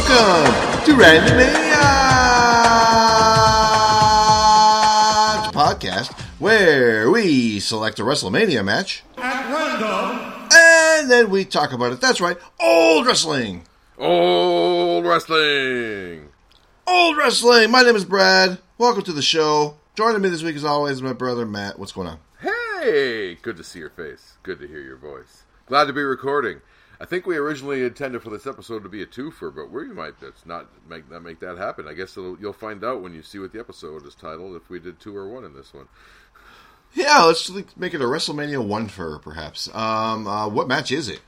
Welcome to Randomania Podcast, where we select a WrestleMania match at random, and then we talk about it. That's right, old wrestling. Old wrestling. Old wrestling. My name is Brad. Welcome to the show. Joining me this week, as always, my brother Matt. What's going on? Hey, good to see your face. Good to hear your voice. Glad to be recording. I think we originally intended for this episode to be a twofer, but we might not make that happen. I guess you'll find out when you see what the episode is titled, if we did two or one in this one. Yeah, let's make it a WrestleMania one-fer, perhaps. What match is it?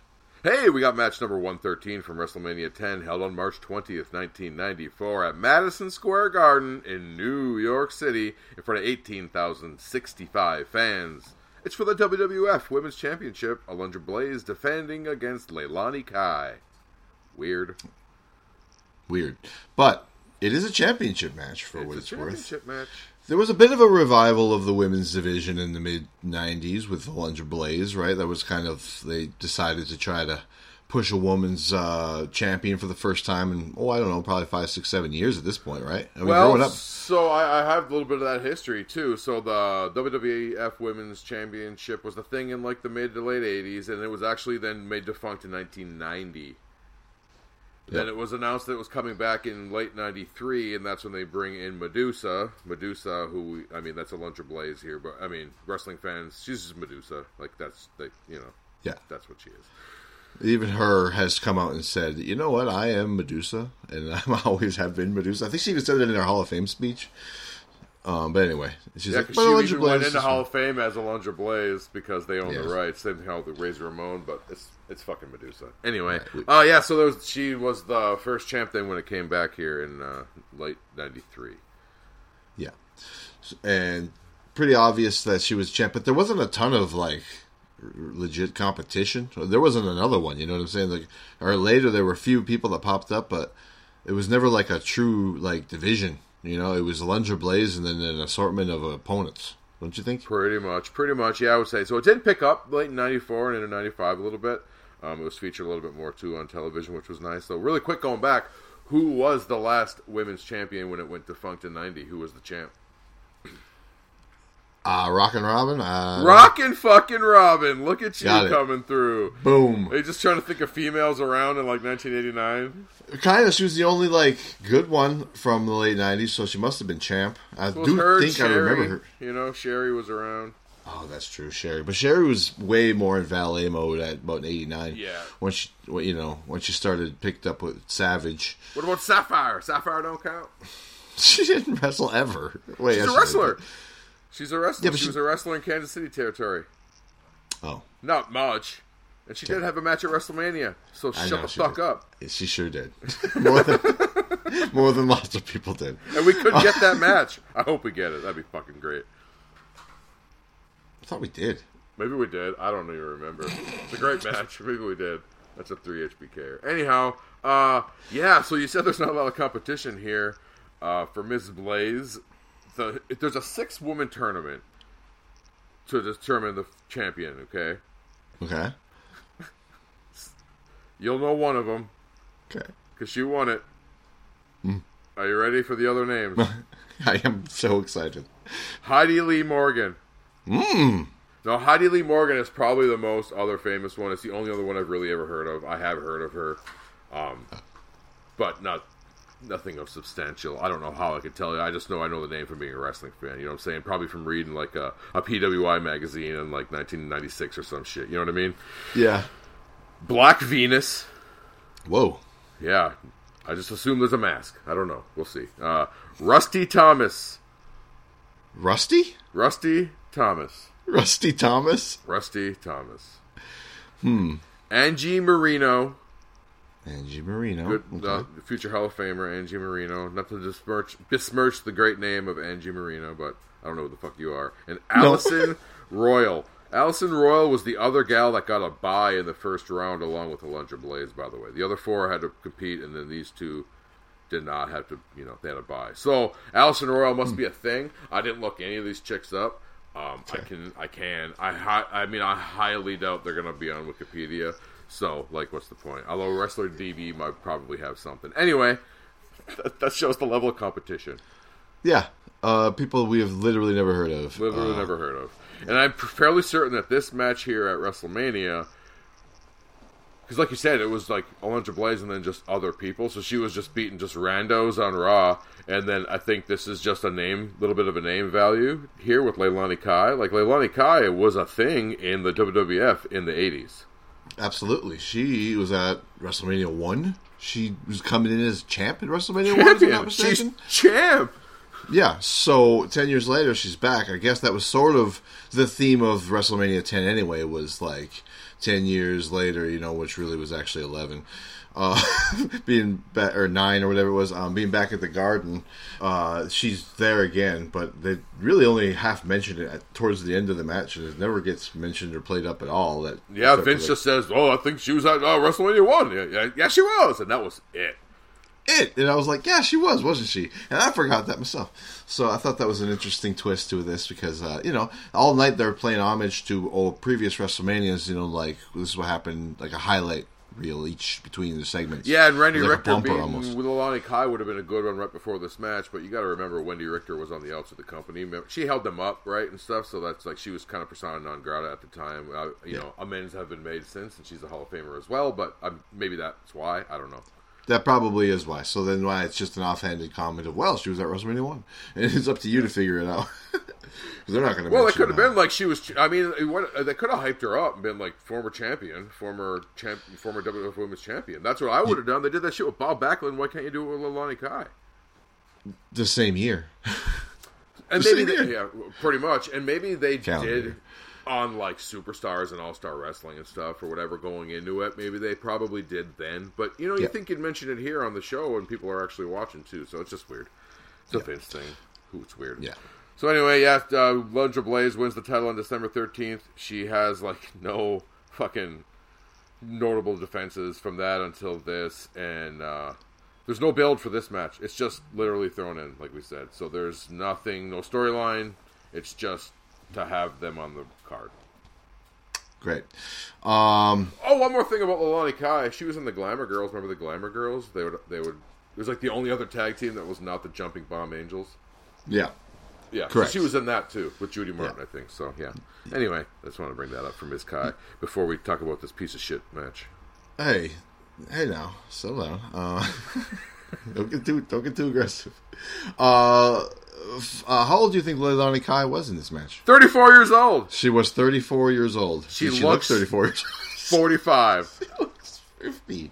Hey, we got match number 113 from WrestleMania 10, held on March 20th, 1994, at Madison Square Garden in New York City, in front of 18,065 fans. It's for the WWF Women's Championship. Alundra Blayze defending against Leilani Kai. Weird. But it is a championship match for what it's worth. It's a championship match. There was a bit of a revival of the women's division in the mid-90s with Alundra Blayze, right? That was kind of, they decided to try to push a woman's champion for the first time in, I don't know, probably 5, 6, 7 years at this point, right? Growing up. So I have a little bit of that history, too. So the WWF Women's Championship was the thing in, like, the mid to late 80s, and it was actually then made defunct in 1990. Then it was announced that it was coming back in late 93, and that's when they bring in Medusa. Medusa, who, I mean, that's Alundra Blayze here, but, I mean, wrestling fans, she's just Medusa. Like, that's, that's what she is. Even her has come out and said, you know what, I am Medusa, and I always have been Medusa. I think she even said that in her Hall of Fame speech. But anyway, she's like, she even went into Hall of Fame as Alundra Blayze because they own the rights. Same thing with the Razor Ramon, but it's fucking Medusa. Anyway, so she was the first champ then when it came back here in late 93. Yeah. And pretty obvious that she was champ, but there wasn't a ton of, like, legit competition. There wasn't another one, you know what I'm saying? Like, or later there were a few people that popped up, but it was never like a true, like, division. You know, it was Alundra Blayze and then an assortment of opponents, don't you think? Pretty much, yeah, I would say. So it did pick up late in 94 and into 95 a little bit. It was featured a little bit more, too, on television, which was nice. So really quick going back, who was the last women's champion when it went defunct in 90? Who was the champ? Rockin' Robin? Rockin' fucking Robin! Look at you coming through. Boom. Are you just trying to think of females around in, like, 1989? Kind of. She was the only, like, good one from the late 90s, so she must have been champ. I remember her. You know, Sherry was around. Oh, that's true, Sherry. But Sherry was way more in valet mode at about 89. Yeah. When she started, picked up with Savage. What about Sapphire? Sapphire don't count? She didn't wrestle ever. Wait, she's a wrestler. She's a wrestler. Yeah, she was a wrestler in Kansas City territory. Oh. Not much. And she did have a match at WrestleMania. So shut the fuck up. She sure did. More than lots of people did. And we could get that match. I hope we get it. That'd be fucking great. I thought we did. Maybe we did. I don't even remember. It's a great match. Maybe we did. That's a 3HBK. Anyhow, so you said there's not a lot of competition here for Ms. Blayze. There's a 6-woman tournament to determine the champion, okay? Okay. You'll know one of them. Okay. Because she won it. Mm. Are you ready for the other names? I am so excited. Heidi Lee Morgan. Mmm. Now, Heidi Lee Morgan is probably the most other famous one. It's the only other one I've really ever heard of. I have heard of her. But not... Nothing of substantial. I don't know how I could tell you. I just know I know the name from being a wrestling fan. You know what I'm saying? Probably from reading, like, a PWI magazine in, like, 1996 or some shit. You know what I mean? Yeah. Black Venus. Whoa. Yeah. I just assume there's a mask. I don't know. We'll see. Rusty Thomas. Rusty? Rusty Thomas. Rusty Thomas? Rusty Thomas. Angie Marino. Angie Marino. Good, future Hall of Famer, Angie Marino. Not to besmirch the great name of Angie Marino, but I don't know who the fuck you are. And Allison Royal. Allison Royal was the other gal that got a bye in the first round along with Alundra Blayze, by the way. The other four had to compete, and then these two did not have to, they had a bye. So, Allison Royal must be a thing. I didn't look any of these chicks up. I highly doubt they're going to be on Wikipedia. So, like, what's the point? Although Wrestler DB might probably have something. Anyway, that shows the level of competition. Yeah. People we have literally never heard of. Literally never heard of. And I'm fairly certain that this match here at WrestleMania... Because like you said, it was like Alundra Blayze and then just other people. So she was just beating just randos on Raw. And then I think this is just a name, little bit of a name value here with Leilani Kai. Like, Leilani Kai was a thing in the WWF in the 80s. Absolutely. She was at WrestleMania 1. She was coming in as champ at WrestleMania 1, if I'm not mistaken. She's champ! Yeah, so 10 years later, she's back. I guess that was sort of the theme of WrestleMania 10 anyway, was like 10 years later, you know, which really was actually 11, being back, or 9 or whatever it was, being back at the Garden. She's there again, but they really only half mentioned it towards the end of the match, and it never gets mentioned or played up at all. That Vince just says, I think she was at WrestleMania 1. Yeah, she was, and that was it. And I was like, yeah, she was, wasn't she? And I forgot that myself. So I thought that was an interesting twist to this because, all night they're playing homage to old previous WrestleManias, like this is what happened, like a highlight reel each between the segments. Yeah, and Randy Richter beating Leilani Kai would have been a good one right before this match, but you got to remember Wendy Richter was on the outs of the company. She held them up, right, and stuff, so that's like she was kind of persona non grata at the time. Amends have been made since, and she's a Hall of Famer as well, but maybe that's why. I don't know. That probably is why. So then why it's just an offhanded comment of, well, she was at WrestleMania 1. And it's up to you to figure it out. They're not going to. Well, it could have been like she was... I mean, they could have hyped her up and been like former WWF Women's Champion. That's what I would have done. They did that shit with Bob Backlund. Why can't you do it with Leilani Kai? The same year. And pretty much. And maybe they did... on like Superstars and All-Star Wrestling and stuff or whatever going into it. Maybe they probably did then. But, you think you'd mention it here on the show and people are actually watching too. So it's just weird. It's a Vince thing. It's weird. Yeah. So anyway, Alundra Blayze wins the title on December 13th. She has like no fucking notable defenses from that until this. And there's no build for this match. It's just literally thrown in, like we said. So there's nothing, no storyline. It's just to have them on the card. Great. One more thing about Leilani Kai. She was in the Glamour Girls. Remember the Glamour Girls? They would. It was like the only other tag team that was not the Jumping Bomb Angels. Yeah. Yeah. Correct. So she was in that too with Judy Martin, I think. So yeah. Anyway, I just want to bring that up for Ms. Kai before we talk about this piece of shit match. Hey now, settle down. Don't get too aggressive. How old do you think Leilani Kai was in this match? 34 years old. She was 34 years old. She looks 34 years old. 45. She looks 50.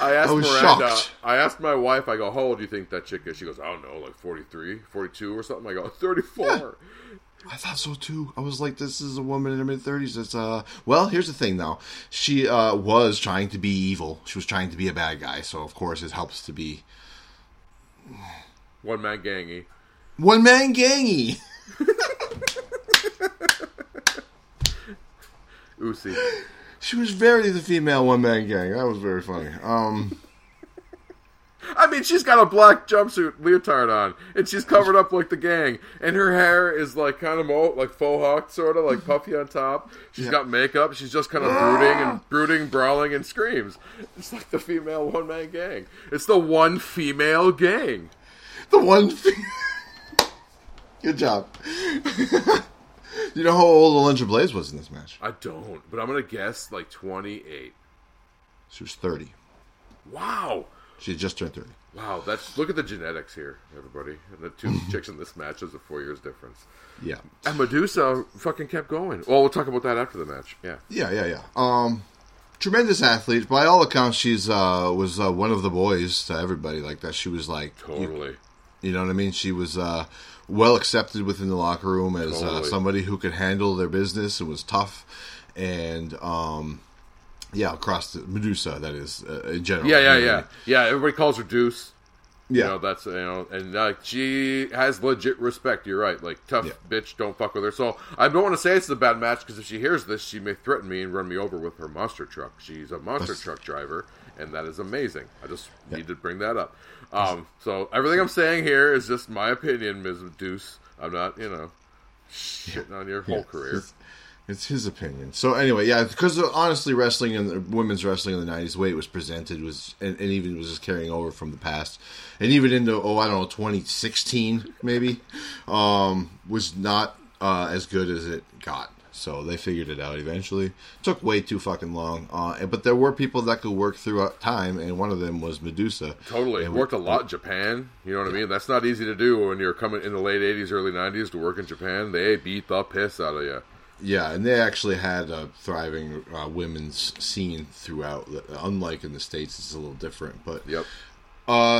I asked my wife, I go, how old do you think that chick is? She goes, I don't know, like 43, 42 or something. I go, 34. Yeah. I thought so too. I was like, this is a woman in her mid-30s. That's well, here's the thing though. She was trying to be evil. She was trying to be a bad guy. So of course it helps to be... One man gangy. Oosie. She was very the female one man gang. That was very funny. I mean, she's got a black jumpsuit leotard on, and she's covered up like the gang, and her hair is like kind of like faux hawk, sort of like puffy on top. She's got makeup. She's just kind of brooding, brawling, and screams. It's like the female one man gang. It's the one female gang. The one female. Good job. You know how old Alundra Blayze was in this match? I don't, but I'm going to guess like 28. She was 30. Wow. She had just turned 30. Wow. Look at the genetics here, everybody. And the two chicks in this match is a 4 years difference. Yeah. And Medusa fucking kept going. Well, we'll talk about that after the match. Yeah. Yeah. Tremendous athlete. By all accounts, she's was one of the boys to everybody like that. She was like... Totally. You know what I mean? She was... well accepted within the locker room as somebody who could handle their business and was tough, and across the Medusa, that is, in general. Yeah. Everybody calls her Deuce. Yeah, that's and she has legit respect. You're right, like tough bitch. Don't fuck with her. So I don't want to say it's a bad match because if she hears this, she may threaten me and run me over with her monster truck. She's a monster truck driver, and that is amazing. I just need to bring that up. So everything I'm saying here is just my opinion, Ms. Deuce. I'm not, shitting on your whole career. It's his opinion. So anyway, yeah, because honestly, wrestling and women's wrestling in the 90s, the way it was presented was, and even was just carrying over from the past, and even into, 2016 maybe, was not as good as it got. So they figured it out eventually. It took way too fucking long. But there were people that could work throughout time, and one of them was Medusa. Totally. Worked a lot in Japan. You know what I mean? That's not easy to do when you're coming in the late 80s, early 90s to work in Japan. They beat the piss out of you. Yeah, and they actually had a thriving women's scene throughout. Unlike in the States, it's a little different. But yep.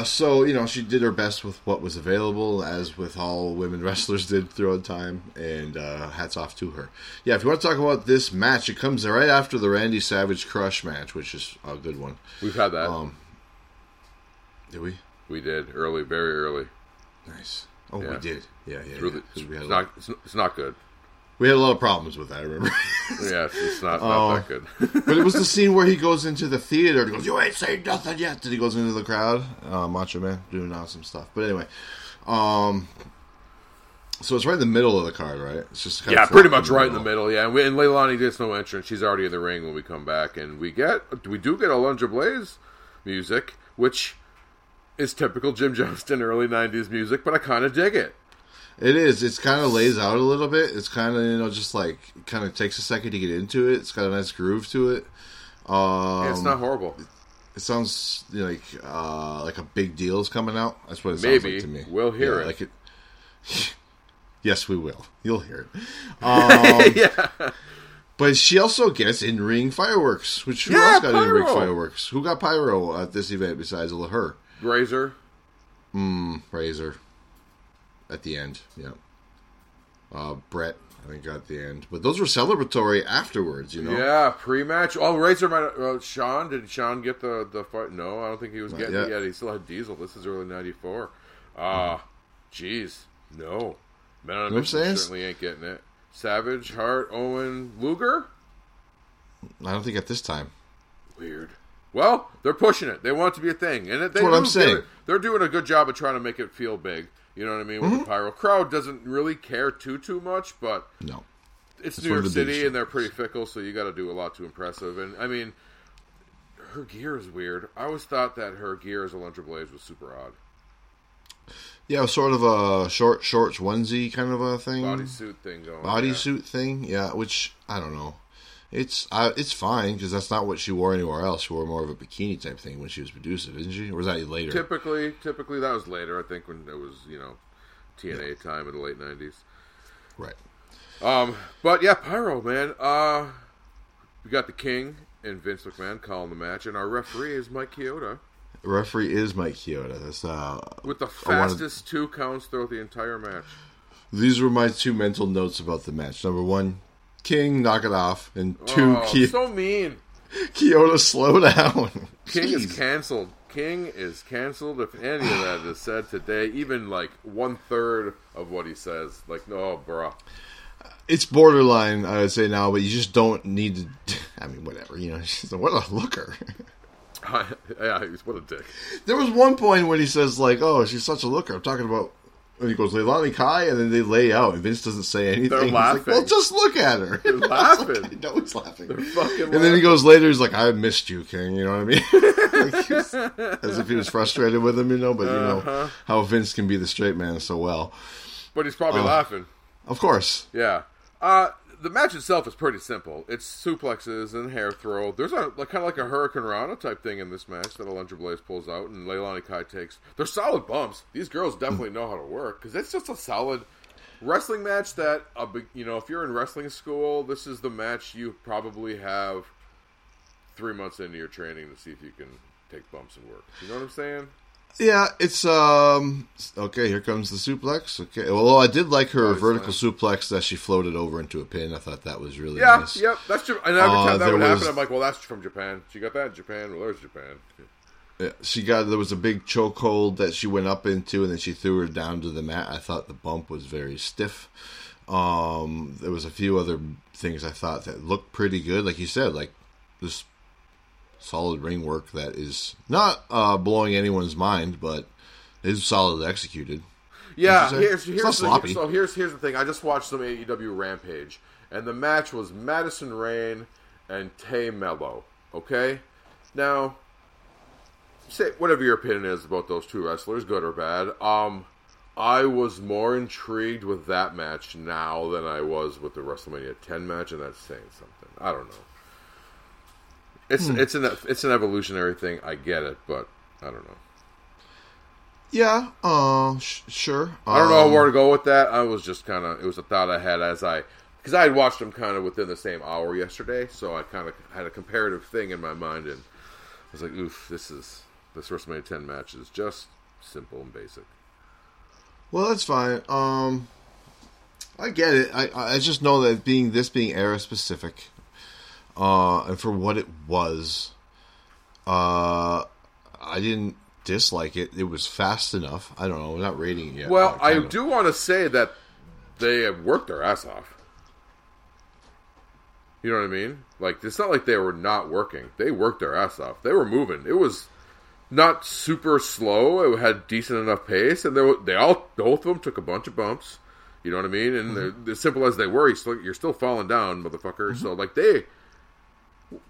So, she did her best with what was available, as with all women wrestlers did throughout time, and hats off to her. Yeah, if you want to talk about this match, it comes right after the Randy Savage Crush match, which is a good one. We've had that. Did we? We did. Early, very early. Nice. Oh, yeah. We did. Yeah. Really, it's not good. We had a lot of problems with that, I remember. Yeah, it's not that good. But it was the scene where he goes into the theater and goes, "You ain't saying nothing yet." And he goes into the crowd. Macho Man doing awesome stuff. But anyway, so it's right in the middle of the card, right? It's just kind of pretty much right in the middle. Yeah, and Leilani gets no entrance. She's already in the ring when we come back, and we do get Alundra Blayze music, which is typical Jim Johnston early '90s music, but I kind of dig it. It is. It's kind of lays out a little bit. It's kind of, just like, kind of takes a second to get into it. It's got a nice groove to it. It's not horrible. It sounds like a big deal is coming out. That's what it sounds like to me. Maybe. We'll hear it. Yes, we will. You'll hear it. Yeah. But she also gets in-ring fireworks, which who else got pyro. In-ring fireworks? Who got pyro at this event besides her? Razor. Razor. At the end, yeah. Brett, I think, got the end. But those were celebratory afterwards, Yeah, pre-match. Oh, Razor might have... Sean, did Sean get the fight? No, I don't think he was getting it yet. He still had Diesel. This is early 94. Jeez, no. Men on a Mission certainly ain't getting it. Savage, Hart, Owen, Luger? I don't think at this time. Weird. Well, they're pushing it. They want it to be a thing. And that's what I'm saying. They're doing a good job of trying to make it feel big. You know what I mean? With the pyro crowd doesn't really care too much, but no, it's New York City and they're pretty fickle, so you got to do a lot to impressive. And I mean, her gear is weird. I always thought that her gear as Alundra Blayze was super odd. Yeah, sort of a shorts onesie kind of a thing, bodysuit thing going. Bodysuit thing, yeah. Which I don't know. It's fine because that's not what she wore anywhere else. She wore more of a bikini type thing when she was Medusa, didn't she? Or was that later? Typically that was later. I think when it was TNA time in the late 90s, right? But yeah, pyro, man. We got the King and Vince McMahon calling the match, and our referee is Mike Chioda. That's with the fastest 2 counts throughout the entire match. These were my 2 mental notes about the match. Number 1. King, knock it off. And 2, so mean. Chioda, slow down. King is canceled. If any of that is said today, even like 1/3 of what he says, like, no, bruh. It's borderline, I would say now, but you just don't need to. I mean, whatever. What a looker. Yeah, what a dick. There was one point when he says, like, oh, she's such a looker. I'm talking about. And he goes, Leilani Kai, and then they lay out, and Vince doesn't say anything. They're laughing. He's like, well, just look at her. They're laughing. I know he's laughing. They're fucking laughing. And then he goes later, he's like, I missed you, King, you know what I mean? Like as if he was frustrated with him, but you know how Vince can be the straight man so well. But he's probably laughing. Of course. Yeah. The match itself is pretty simple. It's suplexes and hair throw. There's kind of like a Hurricane Rana type thing in this match that Alundra Blayze pulls out and Leilani Kai takes. They're solid bumps. These girls definitely know how to work because it's just a solid wrestling match that, if you're in wrestling school, this is the match you probably have 3 months into your training to see if you can take bumps and work. You know what I'm saying? Yeah, it's, okay, here comes the suplex. Okay, well, I did like her vertical suplex that she floated over into a pin. I thought that was really nice. Yeah, that's true. And every time that would happen, I'm like, well, that's from Japan. She got that in Japan. Well, there's Japan. Yeah, there was a big chokehold that she went up into, and then she threw her down to the mat. I thought the bump was very stiff. There was a few other things I thought that looked pretty good. Like you said, like, this solid ring work that is not blowing anyone's mind, but is solid executed. Yeah, here's the thing. I just watched some AEW Rampage, And the match was Madison Rayne and Tay Mello. Okay? Now, say whatever your opinion is about those two wrestlers, good or bad. I was more intrigued with that match now than I was with the WrestleMania 10 match, and that's saying something. I don't know. It's an evolutionary thing. I get it, but I don't know. Yeah, sure. I don't know where to go with that. I was just kind of, it was a thought I had because I had watched them kind of within the same hour yesterday, so I kind of had a comparative thing in my mind, and I was like, oof, this WrestleMania 10 match is just simple and basic. Well, that's fine. I get it. I just know that being era specific, and for what it was, I didn't dislike it. It was fast enough. I don't know. We're not rating it yet. Well, I do want to say that they have worked their ass off. You know what I mean? Like, it's not like they were not working. They worked their ass off. They were moving. It was not super slow. It had decent enough pace, and both of them took a bunch of bumps. You know what I mean? And as simple as they were, you're still falling down, motherfucker. Mm-hmm. So, like,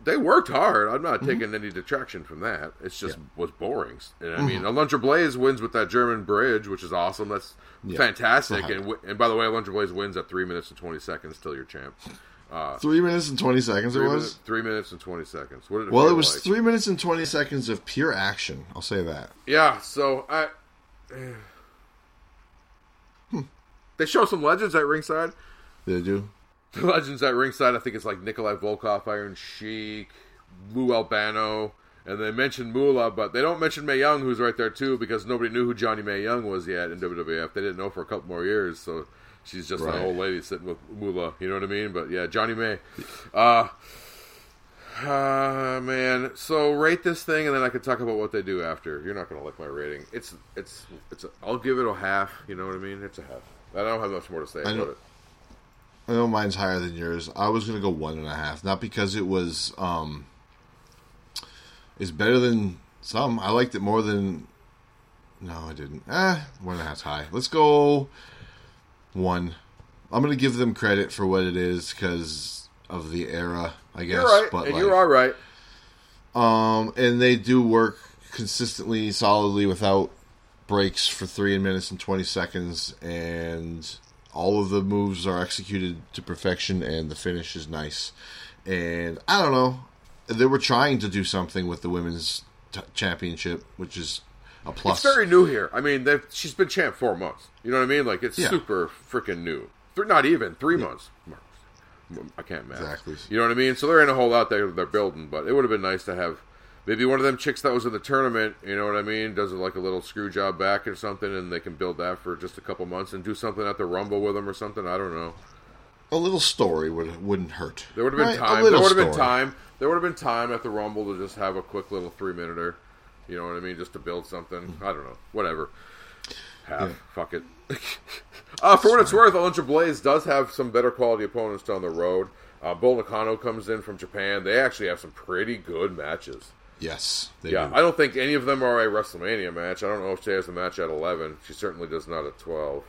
they worked hard. I'm not taking any detraction from that. It's just was boring. And I mean, Alundra Blayze wins with that German bridge, which is awesome. That's fantastic. And by the way, Alundra Blayze wins at 3 minutes and 20 seconds. Still your champ. 3 minutes and 20 seconds. It was 3 minutes and 20 seconds. What did it? Well, it was like 3 minutes and 20 seconds of pure action. I'll say that. Yeah. So they show some legends at ringside. They do. The legends at ringside, I think it's like Nikolai Volkov, Iron Sheik, Lou Albano, and they mention Moolah, but they don't mention Mae Young, who's right there too, because nobody knew who Johnny Mae Young was yet in WWF. They didn't know for a couple more years, so she's just an old lady sitting with Moolah, you know what I mean? But yeah, Johnny Mae. Man, so rate this thing, and then I can talk about what they do after. You're not going to like my rating. I'll give it a half, you know what I mean? It's a half. I don't have much more to say about it. I know mine's higher than yours. I was going to go 1.5. Not because it was... it's better than some. I liked it more than... No, I didn't. 1.5's high. Let's go 1. I'm going to give them credit for what it is because of the era, I guess. You're right, you're all right. And they do work consistently, solidly, without breaks for 3 minutes and 20 seconds, and... all of the moves are executed to perfection, and the finish is nice. And I don't know. They were trying to do something with the women's championship, which is a plus. It's very new here. I mean, she's been champ 4 months. You know what I mean? Like, it's super freaking new. Not even 3 months. I can't math. Exactly. You know what I mean? So there ain't a whole lot they're building, but it would have been nice to have maybe one of them chicks that was in the tournament, you know what I mean, does like a little screw job back or something, and they can build that for just a couple months and do something at the Rumble with them or something. I don't know. A little story wouldn't hurt. There would have been time. There would have been time at the Rumble to just have a quick little 3-minute, you know what I mean, just to build something. I don't know. Whatever. Fuck it. For what it's worth, Alundra Blayze does have some better quality opponents down the road. Bull Nakano comes in from Japan. They actually have some pretty good matches. Yes, they do. I don't think any of them are a WrestleMania match. I don't know if she has a match at 11. She certainly does not at 12.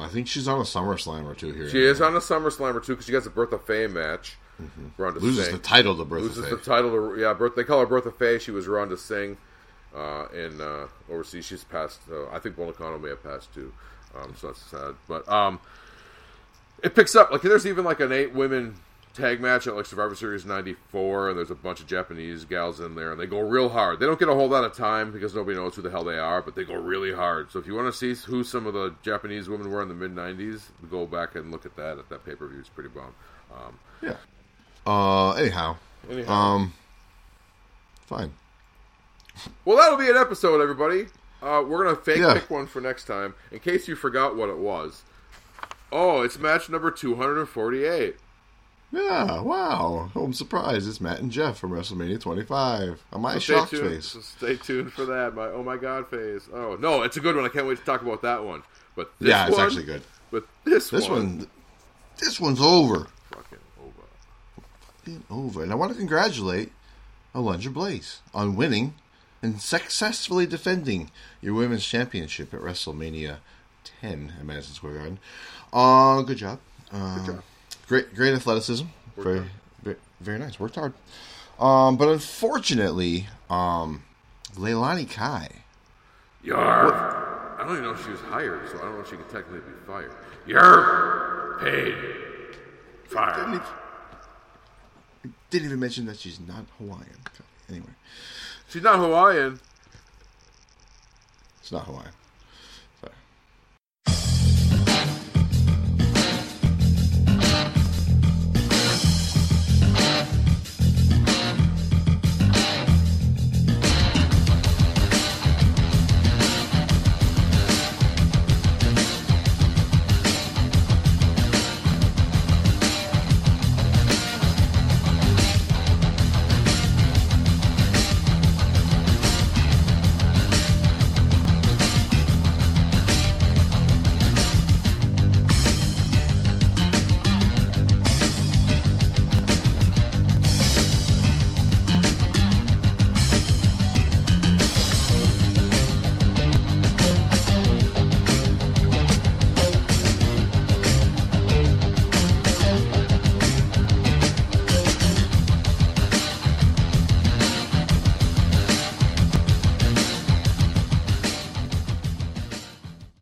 I think she's on a SummerSlam or two here. She is on a SummerSlam or two because she has a Bertha Faye match. Rhonda loses Sing. The title to Bertha Faye. Loses the title to... Yeah, they call her Bertha Faye. She was Rhonda Sing in overseas. She's passed... I think Bull Nakano may have passed too. So that's sad. But it picks up. Like, there's even like an 8-women... tag match at like Survivor Series 94, and there's a bunch of Japanese gals in there, and they go real hard. They don't get a whole lot of time because nobody knows who the hell they are, but they go really hard. So if you want to see who some of the Japanese women were in the mid-90s, go back and look at that. At that pay-per-view, it's pretty bomb. Anyhow. Fine. Well, that'll be an episode, everybody. We're going to pick one for next time, in case you forgot what it was. Oh, it's match number 248. Yeah, wow. Home surprise. It's Matt and Jeff from WrestleMania 25. Shocked face. So stay tuned for that. My oh my god face. Oh, no, it's a good one. I can't wait to talk about that one. But this one. Yeah, it's actually good. But this one's over. Fucking over. And I want to congratulate Alundra Blayze on winning and successfully defending your women's championship at WrestleMania 10 at Madison Square Garden. Good job. Great athleticism. Very nice. Worked hard. But unfortunately, Leilani Kai. I don't even know if she was hired, so I don't know if she could technically be fired. You're paid. Fired. Didn't even mention that she's not Hawaiian. Anyway. She's not Hawaiian. It's not Hawaiian.